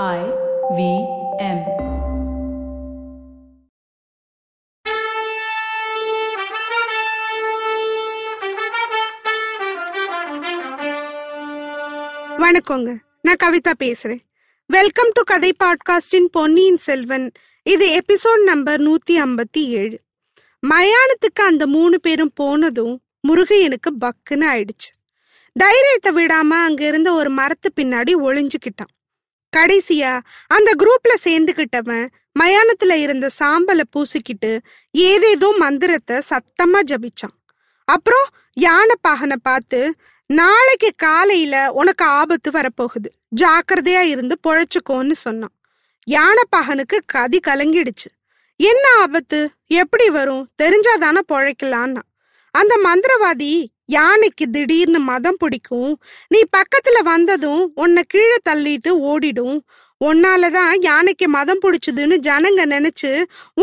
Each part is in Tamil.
I. V. M. வணக்கங்க, நான் கவிதா பேசுறேன். வெல்கம் டு கதை பாட்காஸ்டின் பொன்னியின் செல்வன். இது எபிசோட் நம்பர் 157. மயானத்துக்கு அந்த 3 பேரும் போனதும் முருகையனுக்கு பக்குன்னு ஆயிடுச்சு. தைரியத்தை விடாம அங்க இருந்த ஒரு மரத்து பின்னாடி ஒளிஞ்சுக்கிட்டான். கடைசியா அந்த குரூப்ல சேர்ந்துக்கிட்டவன் மயானத்துல இருந்த சாம்பலை பூசிக்கிட்டு ஏதேதோ மந்திரத்தை சத்தமா ஜபிச்சான். அப்புறம் யானை பாகனை பார்த்து, நாளைக்கு காலையில உனக்கு ஆபத்து வரப்போகுது, ஜாக்கிரதையா இருந்து பொழைச்சுக்கோன்னு சொன்னான். யானை பாகனுக்கு கதி கலங்கிடுச்சு. என்ன ஆபத்து, எப்படி வரும், தெரிஞ்சாதானே பொழைக்கலான்னா. அந்த மந்திரவாதி, யானைக்கு திடீர்னு மதம் பிடிக்கும், நீ பக்கத்துல வந்ததும் உன்னை கீழே தள்ளிட்டு ஓடிடும், உன்னாலதான் யானைக்கு மதம் பிடிச்சதுன்னு ஜனங்க நினைச்சு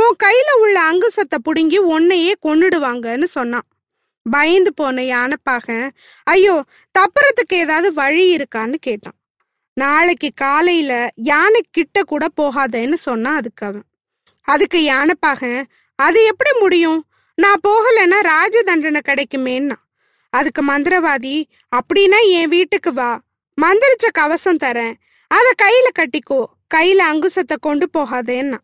உன் கையில உள்ள அங்குசத்தை புடுங்கி உன்னையே கொன்னுடுவாங்கன்னு சொன்னான். பயந்து போன யானைப்பாகன், ஐயோ தப்புறதுக்கு ஏதாவது வழி இருக்கான்னு கேட்டான். நாளைக்கு காலையில யானை கிட்ட கூட போகாதேன்னு சொன்னான் அதுக்கு. அதுக்கு யானைப்பாகன், அது எப்படி முடியும், நான் போகலைன்னா ராஜ தண்டனை கிடைக்குமேன்னா. அதுக்கு மந்திரவாதி, அப்படின்னா என் வீட்டுக்கு வா, மந்திரிச்ச கவசம் தரேன், அதை கையில கட்டிக்கோ, கையில அங்குசத்தை கொண்டு போகாதேன்னா.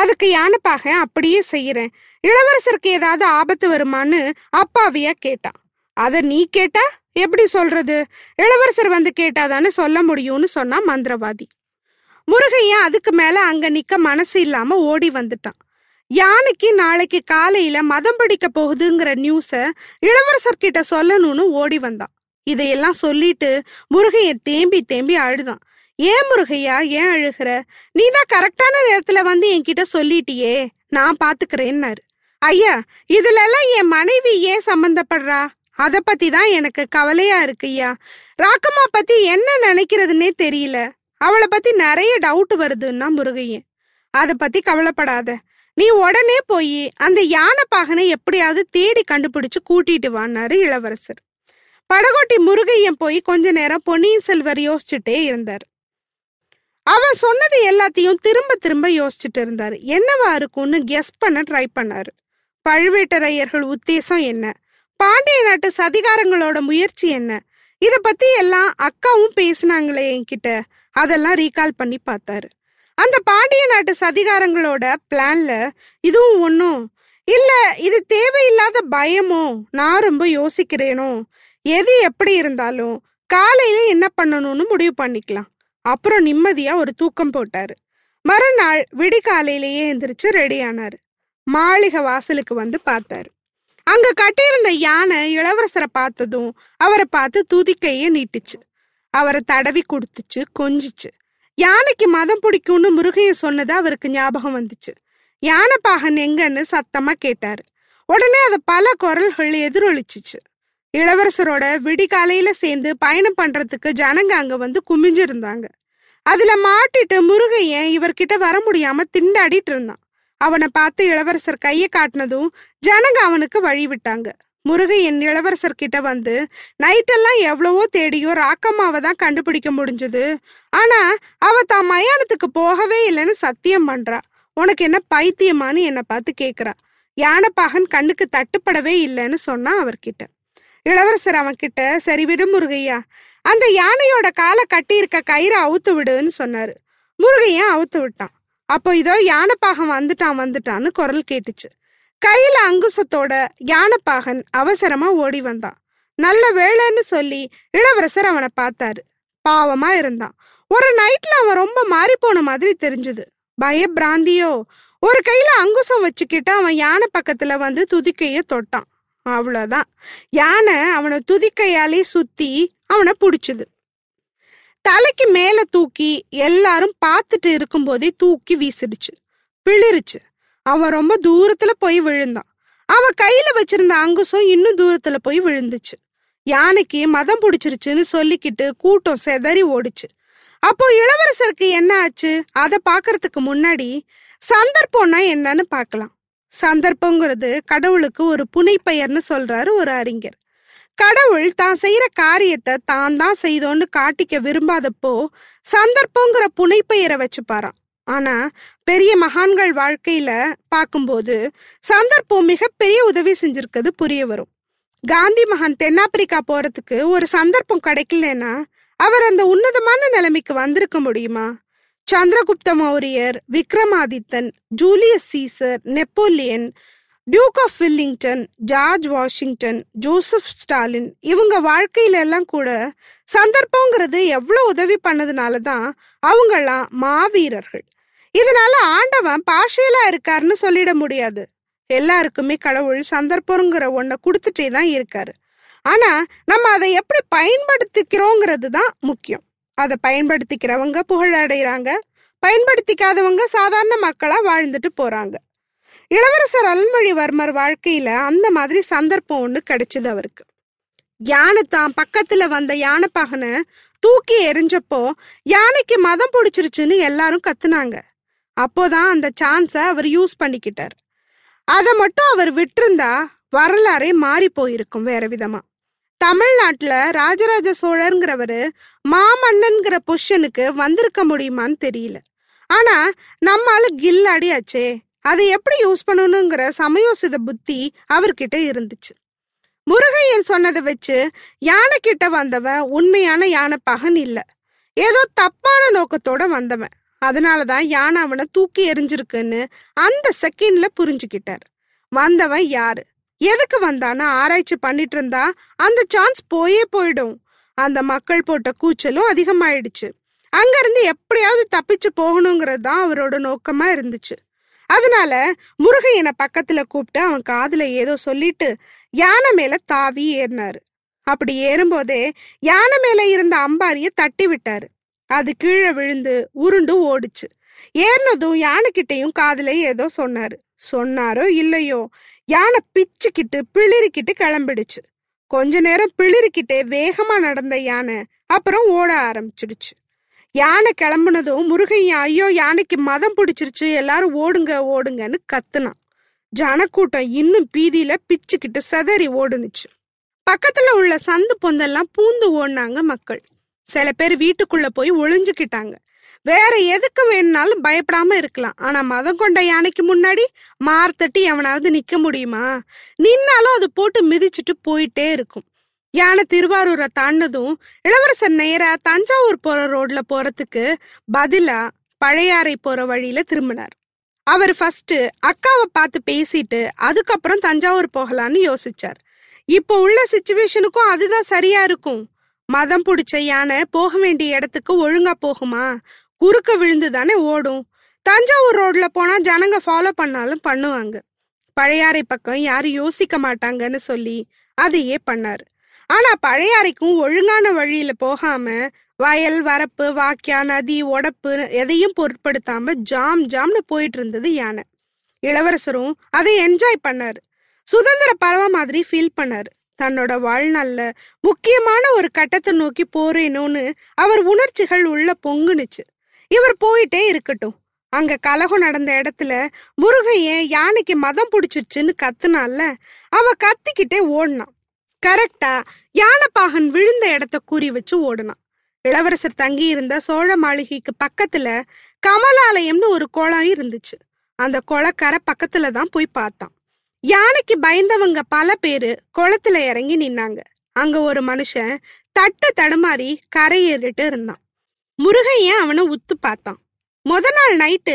அதுக்கு யானைப்பாகன், அப்படியே செய்யறேன், இளவரசருக்கு ஏதாவது ஆபத்து வருமான்னு அப்பாவியா கேட்டான். அத நீ கேட்டா எப்படி சொல்றது, இளவரசர் வந்து கேட்டாதானே சொல்ல முடியும்னு சொன்னா மந்திரவாதி. முருகையன் அதுக்கு மேல அங்க நிக்க மனசு இல்லாம ஓடி வந்துட்டான். யானைக்கு நாளைக்கு காலையில மதம் பிடிக்க போகுதுங்கிற நியூஸ இளவரசர்கிட்ட சொல்லணும்னு ஓடி வந்தான். இதையெல்லாம் சொல்லிட்டு முருகையை தேம்பி தேம்பி அழுதான். ஏன் முருகையா, ஏன் அழுகிற, நீ தான் கரெக்டான நேரத்துல வந்து என்கிட்ட சொல்லிட்டியே, நான் பாத்துக்கிறேன்னாரு. ஐயா, இதுல எல்லாம் என் மனைவி ஏன் சம்பந்தப்படுறா, அத பத்தி தான் எனக்கு கவலையா இருக்கு ஐயா. ராக்கம்மா பத்தி என்ன நினைக்கிறதுன்னே தெரியல, அவளை பத்தி நிறைய டவுட் வருதுன்னா முருகையன். அத பத்தி கவலைப்படாத, நீ உடனே போய் அந்த யானை பாகனை எப்படியாவது தேடி கண்டுபிடிச்சு கூட்டிட்டு வான்னாரு இளவரசர். படகோட்டி முருகையன் போய் கொஞ்ச நேரம் பொன்னியின் செல்வர் யோசிச்சுட்டே இருந்தாரு. அவன் சொன்னது எல்லாத்தையும் திரும்ப திரும்ப யோசிச்சுட்டு இருந்தாரு. என்னவா இருக்கும்னு கெஸ் பண்ண ட்ரை பண்ணாரு. பழுவேட்டரையர்கள் உத்தேசம் என்ன, பாண்டிய நாட்டு சதிகாரங்களோட முயற்சி என்ன, இத பத்தி எல்லாம் அக்காவும் பேசினாங்களே என்கிட்ட, அதெல்லாம் ரீகால் பண்ணி பார்த்தாரு. அந்த பாண்டிய நாட்டு சதிகாரங்களோட பிளான்ல இதுவும் ஒன்றும் இல்லை, இது தேவையில்லாத பயமோ, நான் ரொம்ப யோசிக்கிறேனோ, எது எப்படி இருந்தாலும் காலையில என்ன பண்ணணும்னு முடிவு பண்ணிக்கலாம். அப்புறம் நிம்மதியா ஒரு தூக்கம் போட்டாரு. மறுநாள் விடிகாலையிலேயே எந்திரிச்சு ரெடியானாரு. மாளிகை வாசலுக்கு வந்து பார்த்தாரு. அங்க கட்டியிருந்த யானை இளவரசரை பார்த்ததும் அவரை பார்த்து துதிக்கையே நீட்டுச்சு, அவரை தடவி கொடுத்துச்சு, கொஞ்சிச்சு. யானைக்கு மதம் பிடிக்கும்னு முருகையை சொன்னது அவருக்கு ஞாபகம் வந்துச்சு. யானைப்பாகன் எங்கன்னு சத்தமா கேட்டாரு. உடனே அதை பல குரல்கள் எதிரொலிச்சிச்சு. இளவரசரோட விடிகாலையில சேர்ந்து பயணம் பண்றதுக்கு ஜனங்க அங்க வந்து குமிஞ்சிருந்தாங்க. அதுல மாட்டிட்டு முருகையன் இவர்கிட்ட வர முடியாம திண்டாடிட்டு இருந்தான். அவனை பார்த்து இளவரசர் கையை காட்டினதும் ஜனங்க அவனுக்கு வழி விட்டாங்க. முருகையன் இளவரசர்கிட்ட வந்து, நைட்டெல்லாம் எவ்வளவோ தேடியோ ராக்கம்மாவை தான் கண்டுபிடிக்க முடிஞ்சது, ஆனா அவ தான் மயானத்துக்கு போகவே இல்லைன்னு சத்தியம் பண்றா, உனக்கு என்ன பைத்தியமானு என்னை பார்த்து கேட்குறா. யானைப்பாகன் கண்ணுக்கு தட்டுப்படவே இல்லைன்னு சொன்னா அவர்கிட்ட. இளவரசர் அவன்கிட்ட, சரி விடு முருகையா, அந்த யானையோட காலை கட்டியிருக்க கயிறை அவுத்து விடுன்னு சொன்னாரு. முருகையன் அவுத்து விட்டான். அப்போ இதோ யானைப்பாகன் வந்துட்டான்னு குரல் கேட்டுச்சு. கையில அங்குசத்தோட யானைப்பாகன் அவசரமா ஓடி வந்தான். நல்ல வேளைன்னு சொல்லி இளவரசர் அவனை பார்த்தாரு. பாவமா இருந்தான். ஒரு நைட்ல அவன் ரொம்ப மாறி போன மாதிரி தெரிஞ்சது. பயபிராந்தியோ. ஒரு கையில அங்குசம் வச்சுக்கிட்டு அவன் யானை பக்கத்துல வந்து துதிக்கைய தொட்டான். அவ்வளோதான், யானை அவனை துதிக்கையாலே சுத்தி அவனை பிடிச்சது. தலைக்கு மேல தூக்கி எல்லாரும் பார்த்துட்டு இருக்கும்போதே தூக்கி வீசிடுச்சு, பிளிருச்சு. அவன் ரொம்ப தூரத்துல போய் விழுந்தான். அவன் கையில வச்சிருந்த அங்குசம் இன்னும் தூரத்துல போய் விழுந்துச்சு. யானைக்கு மதம் பிடிச்சிருச்சுன்னு சொல்லிக்கிட்டு கூட்டம் செதறி ஓடிச்சு. அப்போ இளவரசருக்கு என்ன ஆச்சு, அதை பாக்குறதுக்கு முன்னாடி சந்தர்ப்பம்னா என்னன்னு பார்க்கலாம். சந்தர்ப்பங்கிறது கடவுளுக்கு ஒரு புனைப்பெயர்னு சொல்றாரு ஒரு அறிஞர். கடவுள் தான் செய்யற காரியத்தை தான் தான் செய்தோன்னு காட்டிக்க விரும்பாதப்போ சந்தர்ப்பங்கிற புனைப்பெயரை வச்சுப்பாராம். ஆனா பெரிய மகான்கள் வாழ்க்கையில பார்க்கும்போது சந்தர்ப்பம் மிகப்பெரிய உதவி செஞ்சிருக்கிறது புரிய வரும். காந்தி மகான் தென்னாப்பிரிக்கா போறதுக்கு ஒரு சந்தர்ப்பம் கிடைக்கலன்னா அவர் அந்த உன்னதமான நிலைமைக்கு வந்திருக்க முடியுமா? சந்திரகுப்த மௌரியர், Vikramadithan, Julius Caesar, Napoleon, Duke of Wellington, George Washington, Joseph Stalin இவங்க வாழ்க்கையில எல்லாம் கூட சந்தர்ப்பங்கிறது எவ்வளோ உதவி பண்ணதுனால தான் அவங்களாம் மாவீரர்கள். இதனால ஆண்டவன் பாஷையிலா இருக்காருன்னு சொல்லிட முடியாது. எல்லாருக்குமே கடவுள் சந்தர்ப்பங்கிற ஒன்றை கொடுத்துட்டே தான் இருக்காரு. ஆனா நம்ம அதை எப்படி பயன்படுத்திக்கிறோங்கிறது தான் முக்கியம். அதை பயன்படுத்திக்கிறவங்க புகழடைகிறாங்க, பயன்படுத்திக்காதவங்க சாதாரண மக்களா வாழ்ந்துட்டு போறாங்க. இளவரசர் அருள்மொழிவர்மர் வாழ்க்கையில அந்த மாதிரி சந்தர்ப்பம் ஒண்ணு கிடைச்சது அவருக்கு. யானை தான் பக்கத்துல வந்த யானைப்பாகனை தூக்கி எரிஞ்சப்போ யானைக்கு மதம் பிடிச்சிருச்சுன்னு எல்லாரும் கத்துனாங்க. அப்போதான் அந்த சான்ஸை அவர் யூஸ் பண்ணிக்கிட்டார். அதை மட்டும் அவர் விட்டிருந்தா வரலாறே மாறி போயிருக்கும் வேற விதமா. தமிழ்நாட்டுல ராஜராஜ சோழருங்கிறவரு மாமன்னன்கிற பொசிஷனுக்கு வந்திருக்க முடியுமான்னு தெரியல. ஆனா நம்மால கில்லாடியாச்சே, அதை எப்படி யூஸ் பண்ணணுங்கிற சமயோசித புத்தி அவர்கிட்ட இருந்துச்சு. முருகையன் சொன்னதை வச்சு யானை கிட்ட வந்தவன் உண்மையான யானைப்பாகன் இல்லை, ஏதோ தப்பான நோக்கத்தோட வந்தவன். அதனாலதான் யானை அவனை தூக்கி எரிஞ்சிருக்குன்னு அந்த செகண்ட்ல புரிஞ்சுக்கிட்டார். வந்தவன் யாரு, எதுக்கு வந்தான்னு ஆராய்ச்சி பண்ணிட்டு இருந்தா அந்த சான்ஸ் போயே போயிடும். அந்த மக்கள் போட்ட கூச்சலும் அதிகமாயிடுச்சு. அங்கிருந்து எப்படியாவது தப்பிச்சு போகணுங்கிறது தான் அவரோட நோக்கமா இருந்துச்சு. அதனால முருகையனை பக்கத்துல கூப்பிட்டு அவன் காதுல ஏதோ சொல்லிட்டு யானை மேல தாவி ஏறினாரு. அப்படி ஏறும்போதே யானை மேல இருந்த அம்பாரிய தட்டி விட்டாரு. அது கீழே விழுந்து உருண்டு ஓடுச்சு. ஏறினதும் யானைக்கிட்டையும் காதுல ஏதோ சொன்னாரு. சொன்னாரோ இல்லையோ யானை பிச்சுக்கிட்டு பிளிரிக்கிட்டு கிளம்பிடுச்சு. கொஞ்ச நேரம் பிளிரிக்கிட்டே வேகமா நடந்த யானை அப்புறம் ஓட ஆரம்பிச்சிடுச்சு. யானை கிளம்புனதும் முருகையன் ஐயோ யானைக்கு மதம் பிடிச்சிருச்சு, எல்லாரும் ஓடுங்க ஓடுங்கன்னு கத்துனான். ஜனக்கூட்டம் இன்னும் பீதியில பிச்சுக்கிட்டு செதறி ஓடுனுச்சு. பக்கத்துல உள்ள சந்து பொந்தெல்லாம் பூந்து ஓடினாங்க மக்கள். சில பேர் வீட்டுக்குள்ள போய் ஒளிஞ்சுக்கிட்டாங்க. வேற எதுக்கு வேணும்னாலும் பயப்படாம இருக்கலாம். ஆனா மதம் கொண்ட யானைக்கு முன்னாடி மார்த்தட்டி எவனாவது நிக்க முடியுமா? நின்னாலும் அது போட்டு மிதிச்சுட்டு போயிட்டே இருக்கும். யானை திருவாரூரை தாண்டதும் இளவரசர் நேரா தஞ்சாவூர் போற ரோட்ல போறதுக்கு பதிலா பழையாறை போற வழியில திரும்பினார். அவர் ஃபர்ஸ்ட் அக்காவை பார்த்து பேசிட்டு அதுக்கப்புறம் தஞ்சாவூர் போகலான்னு யோசிச்சார். இப்போ உள்ள சிச்சுவேஷனுக்கும் அதுதான் சரியா இருக்கும். மதம் பிடிச்ச யானை போக வேண்டிய இடத்துக்கு ஒழுங்கா போகுமா? குறுக்க விழுந்து தானே ஓடும். தஞ்சாவூர் ரோட்ல போனா ஜனங்க ஃபாலோ பண்ணாலும் பண்ணுவாங்க. பழையாறை பக்கம் யாரும் யோசிக்க மாட்டாங்கன்னு சொல்லி அதையே பண்ணாரு. ஆனா பழையாறைக்கும் ஒழுங்கான வழியில போகாம வயல், வரப்பு, வாக்கியா, நதி, உடப்பு எதையும் பொருட்படுத்தாம ஜாம் ஜாம்னு போயிட்டு இருந்தது யானை. இளவரசரும் அதை என்ஜாய் பண்ணாரு. சுதந்திர பறவை மாதிரி ஃபீல் பண்ணாரு. தன்னோட வாழ்நாள்ல முக்கியமான ஒரு கட்டத்தை நோக்கி போறேனோன்னு அவர் உணர்ச்சிகள் உள்ள பொங்குனுச்சு. இவர் போயிட்டே இருக்கட்டும். அங்க கலகம் நடந்த இடத்துல முருகையன் யானைக்கு மதம் பிடிச்சிருச்சுன்னு கத்துனால அவன் கத்திக்கிட்டே ஓடினான். கரெக்டா யானைப்பாகன் விழுந்த இடத்த கூறி வச்சு ஓடுனான். இளவரசர் தங்கி இருந்த சோழ மாளிகைக்கு பக்கத்துல கமலாலயம்னு ஒரு குளம் இருந்துச்சு. அந்த குளக்கரை பக்கத்துல தான் போய் பார்த்தான். யானைக்கு பயந்தவங்க பல பேரு குளத்துல இறங்கி நின்னாங்க. அங்க ஒரு மனுஷன் தட்டு தடுமாறி கரையேறிட்டு இருந்தான். முருகையன் அவனை உத்து பார்த்தான். முத நாள் நைட்டு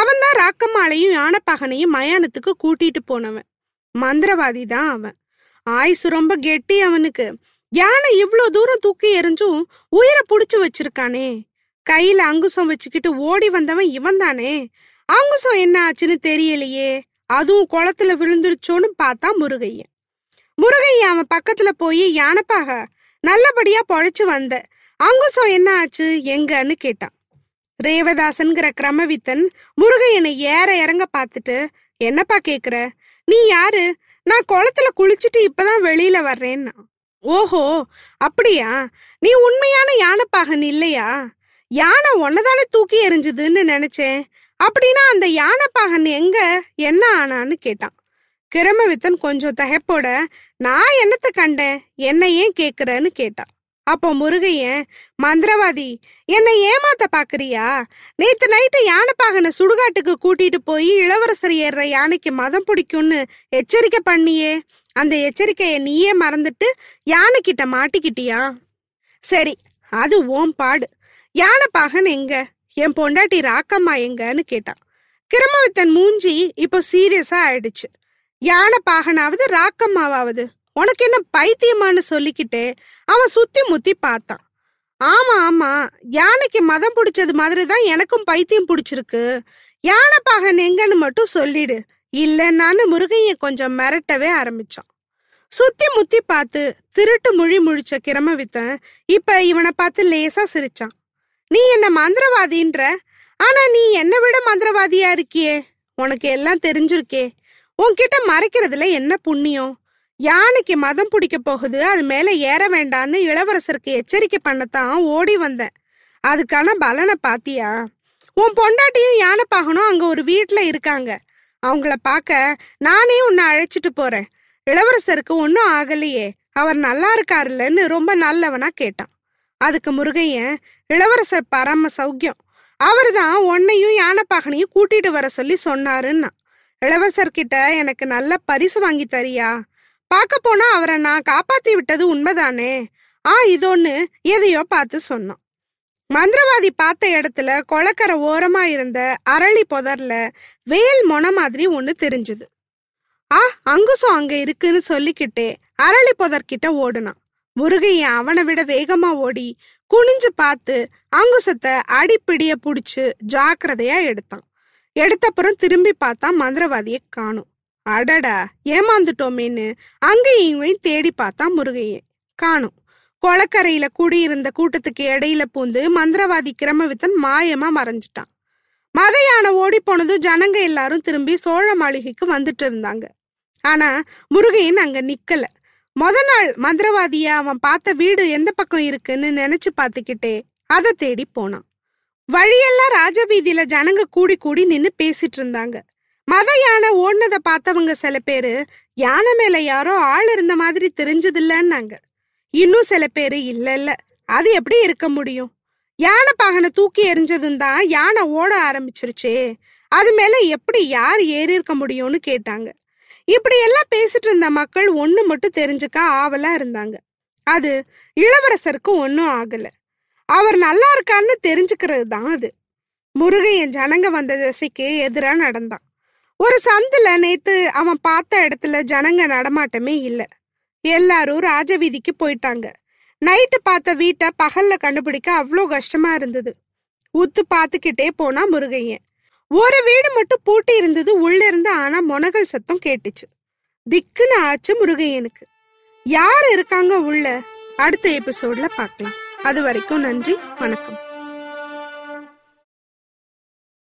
அவன் தான் ராக்கம்மாளையும் யானைப்பாகனையும் மயானத்துக்கு கூட்டிட்டு போனவன். மந்திரவாதி தான் அவன். ஆயுசு ரொம்ப கெட்டி அவனுக்கு. யானை இவ்வளோ தூரம் தூக்கி எறிஞ்சும் உயிரை பிடிச்சு வச்சிருக்கானே. கையில அங்குசம் வச்சுக்கிட்டு ஓடி வந்தவன் இவன் தானே. அங்குசம் என்ன ஆச்சுன்னு தெரியலையே, அதுவும் குளத்துல விழுந்துருச்சோன்னு பார்த்தா முருகையன். முருகையன் அவன் பக்கத்துல போய் யானைப்பாக நல்லபடியா பொழைச்சு வந்த, அங்குசம் என்ன ஆச்சு எங்கன்னு கேட்டான். ரேவதாசன்கிற கிரமவித்தன் முருகையனை ஏற இறங்க பார்த்துட்டு, என்னப்பா கேக்குற, நீ யாரு, நான் குளத்துல குளிச்சுட்டு இப்பதான் வெளியில வர்றேன்னா. ஓஹோ அப்படியா, நீ உண்மையான யானைப்பாகன் இல்லையா? யானை ஒன்னதானே தூக்கி எறிஞ்சுதுன்னு நினைச்சேன். அப்படின்னா அந்த யானைப்பாகன் எங்க, என்ன ஆனான்னு கேட்டான். கிரமவித்தன் கொஞ்சம் தகைப்போட, நான் என்னத்தை கண்டேன், என்னை ஏன் கேட்குறேன்னு கேட்டான். அப்போ முருகையன், மந்திரவாதி, என்னை ஏமாத்த பாக்குறியா? நேத்து நைட்டு யானைப்பாகனை சுடுகாட்டுக்கு கூட்டிட்டு போய் இளவரசர் ஏறுற யானைக்கு மதம் பிடிக்கும்னு எச்சரிக்கை பண்ணியே, அந்த எச்சரிக்கையை நீயே மறந்துட்டு யானைக்கிட்ட மாட்டிக்கிட்டியா? சரி, அது ஓம் பாடு. யானைப்பாகன் எங்க, என் பொண்டாட்டி ராக்கம்மா எங்கன்னு கேட்டான். கிரமவித்தன் மூஞ்சி இப்போ சீரியஸா ஆயிடுச்சு. யானைப்பாகனாவது ராக்கம்மாவாவது உனக்கு என்ன பைத்தியமானு சொல்லிக்கிட்டு அவன் சுத்தி முத்தி பார்த்தான். ஆமா ஆமா, யானைக்கு மதம் பிடிச்சது மாதிரி தான் எனக்கும் பைத்தியம் பிடிச்சிருக்கு. யானைப்பாகன் எங்கன்னு மட்டும் சொல்லிடு இல்லைன்னான்னு முருகையை கொஞ்சம் மிரட்டவே ஆரம்பிச்சான். சுத்தி முத்தி பார்த்து திருட்டு மொழி முழிச்ச கிரமவித்தன் இப்ப இவனை பார்த்து லேசா சிரிச்சான். நீ என்ன மந்திரவாதின்ற, ஆனா நீ என்னை விட மந்திரவாதியா இருக்கியே, உனக்கு எல்லாம் தெரிஞ்சிருக்கே, உன்கிட்ட மறைக்கிறதுல என்ன புண்ணியம்? யானைக்கு மதம் பிடிக்க போகுது, அது மேல ஏற வேண்டான்னு இளவரசருக்கு எச்சரிக்கை பண்ணத்தான் ஓடி வந்தேன், அதுக்கான பலனை பாத்தியா? உன் பொண்டாட்டியும் யானைப்பாகனும் அங்க ஒரு வீட்டுல இருக்காங்க, அவங்கள பார்க்க நானே உன்னை அழைச்சிட்டு போறேன். இளவரசருக்கு ஒன்னும் ஆகலையே, அவர் நல்லா இருக்காருல்லன்னு ரொம்ப நல்லவனா கேட்டான். அதுக்கு முருகையன், இளவரசர் பரம சௌக்கியம், அவர் தான் உன்னையும் யானைப்பாகனையும் கூட்டிட்டு வர சொல்லி சொன்னாருன்னா. இளவரசர்கிட்ட எனக்கு நல்ல பரிசு வாங்கி தரியா? பார்க்க போனா அவரை நான் காப்பாத்தி விட்டது உண்மைதானே? இதோன்னு எதையோ பார்த்து சொன்னான். மந்திரவாதி பார்த்த இடத்துல கொலக்கரை ஓரமா இருந்த அரளி புதர்ல வேல் மொன மாதிரி ஒண்ணு தெரிஞ்சுது. அங்குசம் அங்க இருக்குன்னு சொல்லிக்கிட்டே அரளி புதர்கிட்ட ஓடுனான். முருகையை அவனை விட வேகமா ஓடி குனிஞ்சு பார்த்து அங்குசத்தை அடிப்பிடிய புடிச்சு ஜாக்கிரதையா எடுத்தான். எடுத்தப்புறம் திரும்பி பார்த்தா மந்திரவாதியை காணும். அடடா, ஏமாந்துட்டோமேன்னு அங்கேயும் இவன் தேடி பார்த்தா முருகையை காணும். கொலக்கரையில கூடியிருந்த கூட்டத்துக்கு இடையில பூந்து மந்திரவாதி கிரமவித்தன் மாயமா மறைஞ்சிட்டான். மத யானை ஓடி போனதும் ஜனங்க எல்லாரும் திரும்பி சோழ மாளிகைக்கு வந்துட்டு இருந்தாங்க. ஆனா முருகையன் அங்க நிக்கல. முத நாள் மந்திரவாதிய அவன் பார்த்த வீடு எந்த பக்கம் இருக்குன்னு நினைச்சு பார்த்துக்கிட்டே அதை தேடி போனான். வழியெல்லாம் ராஜவீதியில ஜனங்க கூடி கூடி நின்று பேசிட்டு இருந்தாங்க. மத யானை ஓடினதை பார்த்தவங்க சில பேரு யானை மேல யாரோ ஆள் இருந்த மாதிரி தெரிஞ்சதில்லன்னாங்க. இன்னும் சில பேரு, இல்ல அது எப்படி இருக்க முடியும், யானை பாகனை தூக்கி எறிஞ்சதும் தான் யானை ஓட ஆரம்பிச்சிருச்சே, அது மேல எப்படி யார் ஏறி இருக்க முடியும்னு கேட்டாங்க. இப்படி எல்லாம் பேசிட்டு இருந்த மக்கள் ஒண்ணு மட்டும் தெரிஞ்சுக்க ஆவலா இருந்தாங்க. அது இளவரசருக்கு ஒன்னும் ஆகல, அவர் நல்லா இருக்கான்னு தெரிஞ்சுக்கிறது தான் அது. முருகையன் ஜனங்க வந்த திசைக்கு எதிரா நடந்தான். ஒரு சந்துல நேத்து அவன் பார்த்த இடத்துல ஜனங்க நடமாட்டமே இல்லை, எல்லாரும் ராஜவீதிக்கு போயிட்டாங்க. நைட்டு பார்த்த வீட்டை பகல்ல கண்டுபிடிக்க அவ்வளோ கஷ்டமா இருந்தது. உத்து பார்த்துக்கிட்டே போனா முருகையன். ஒரு வீடு மட்டும் பூட்டி இருந்தது உள்ள இருந்து, ஆனா மொனகல் சத்தம் கேட்டுச்சு. திக்குன்னு ஆச்சு முருகையனுக்கு. யார் இருக்காங்க உள்ள, அடுத்த எபிசோட்ல பார்க்கலாம். அது வரைக்கும் நன்றி, வணக்கம்.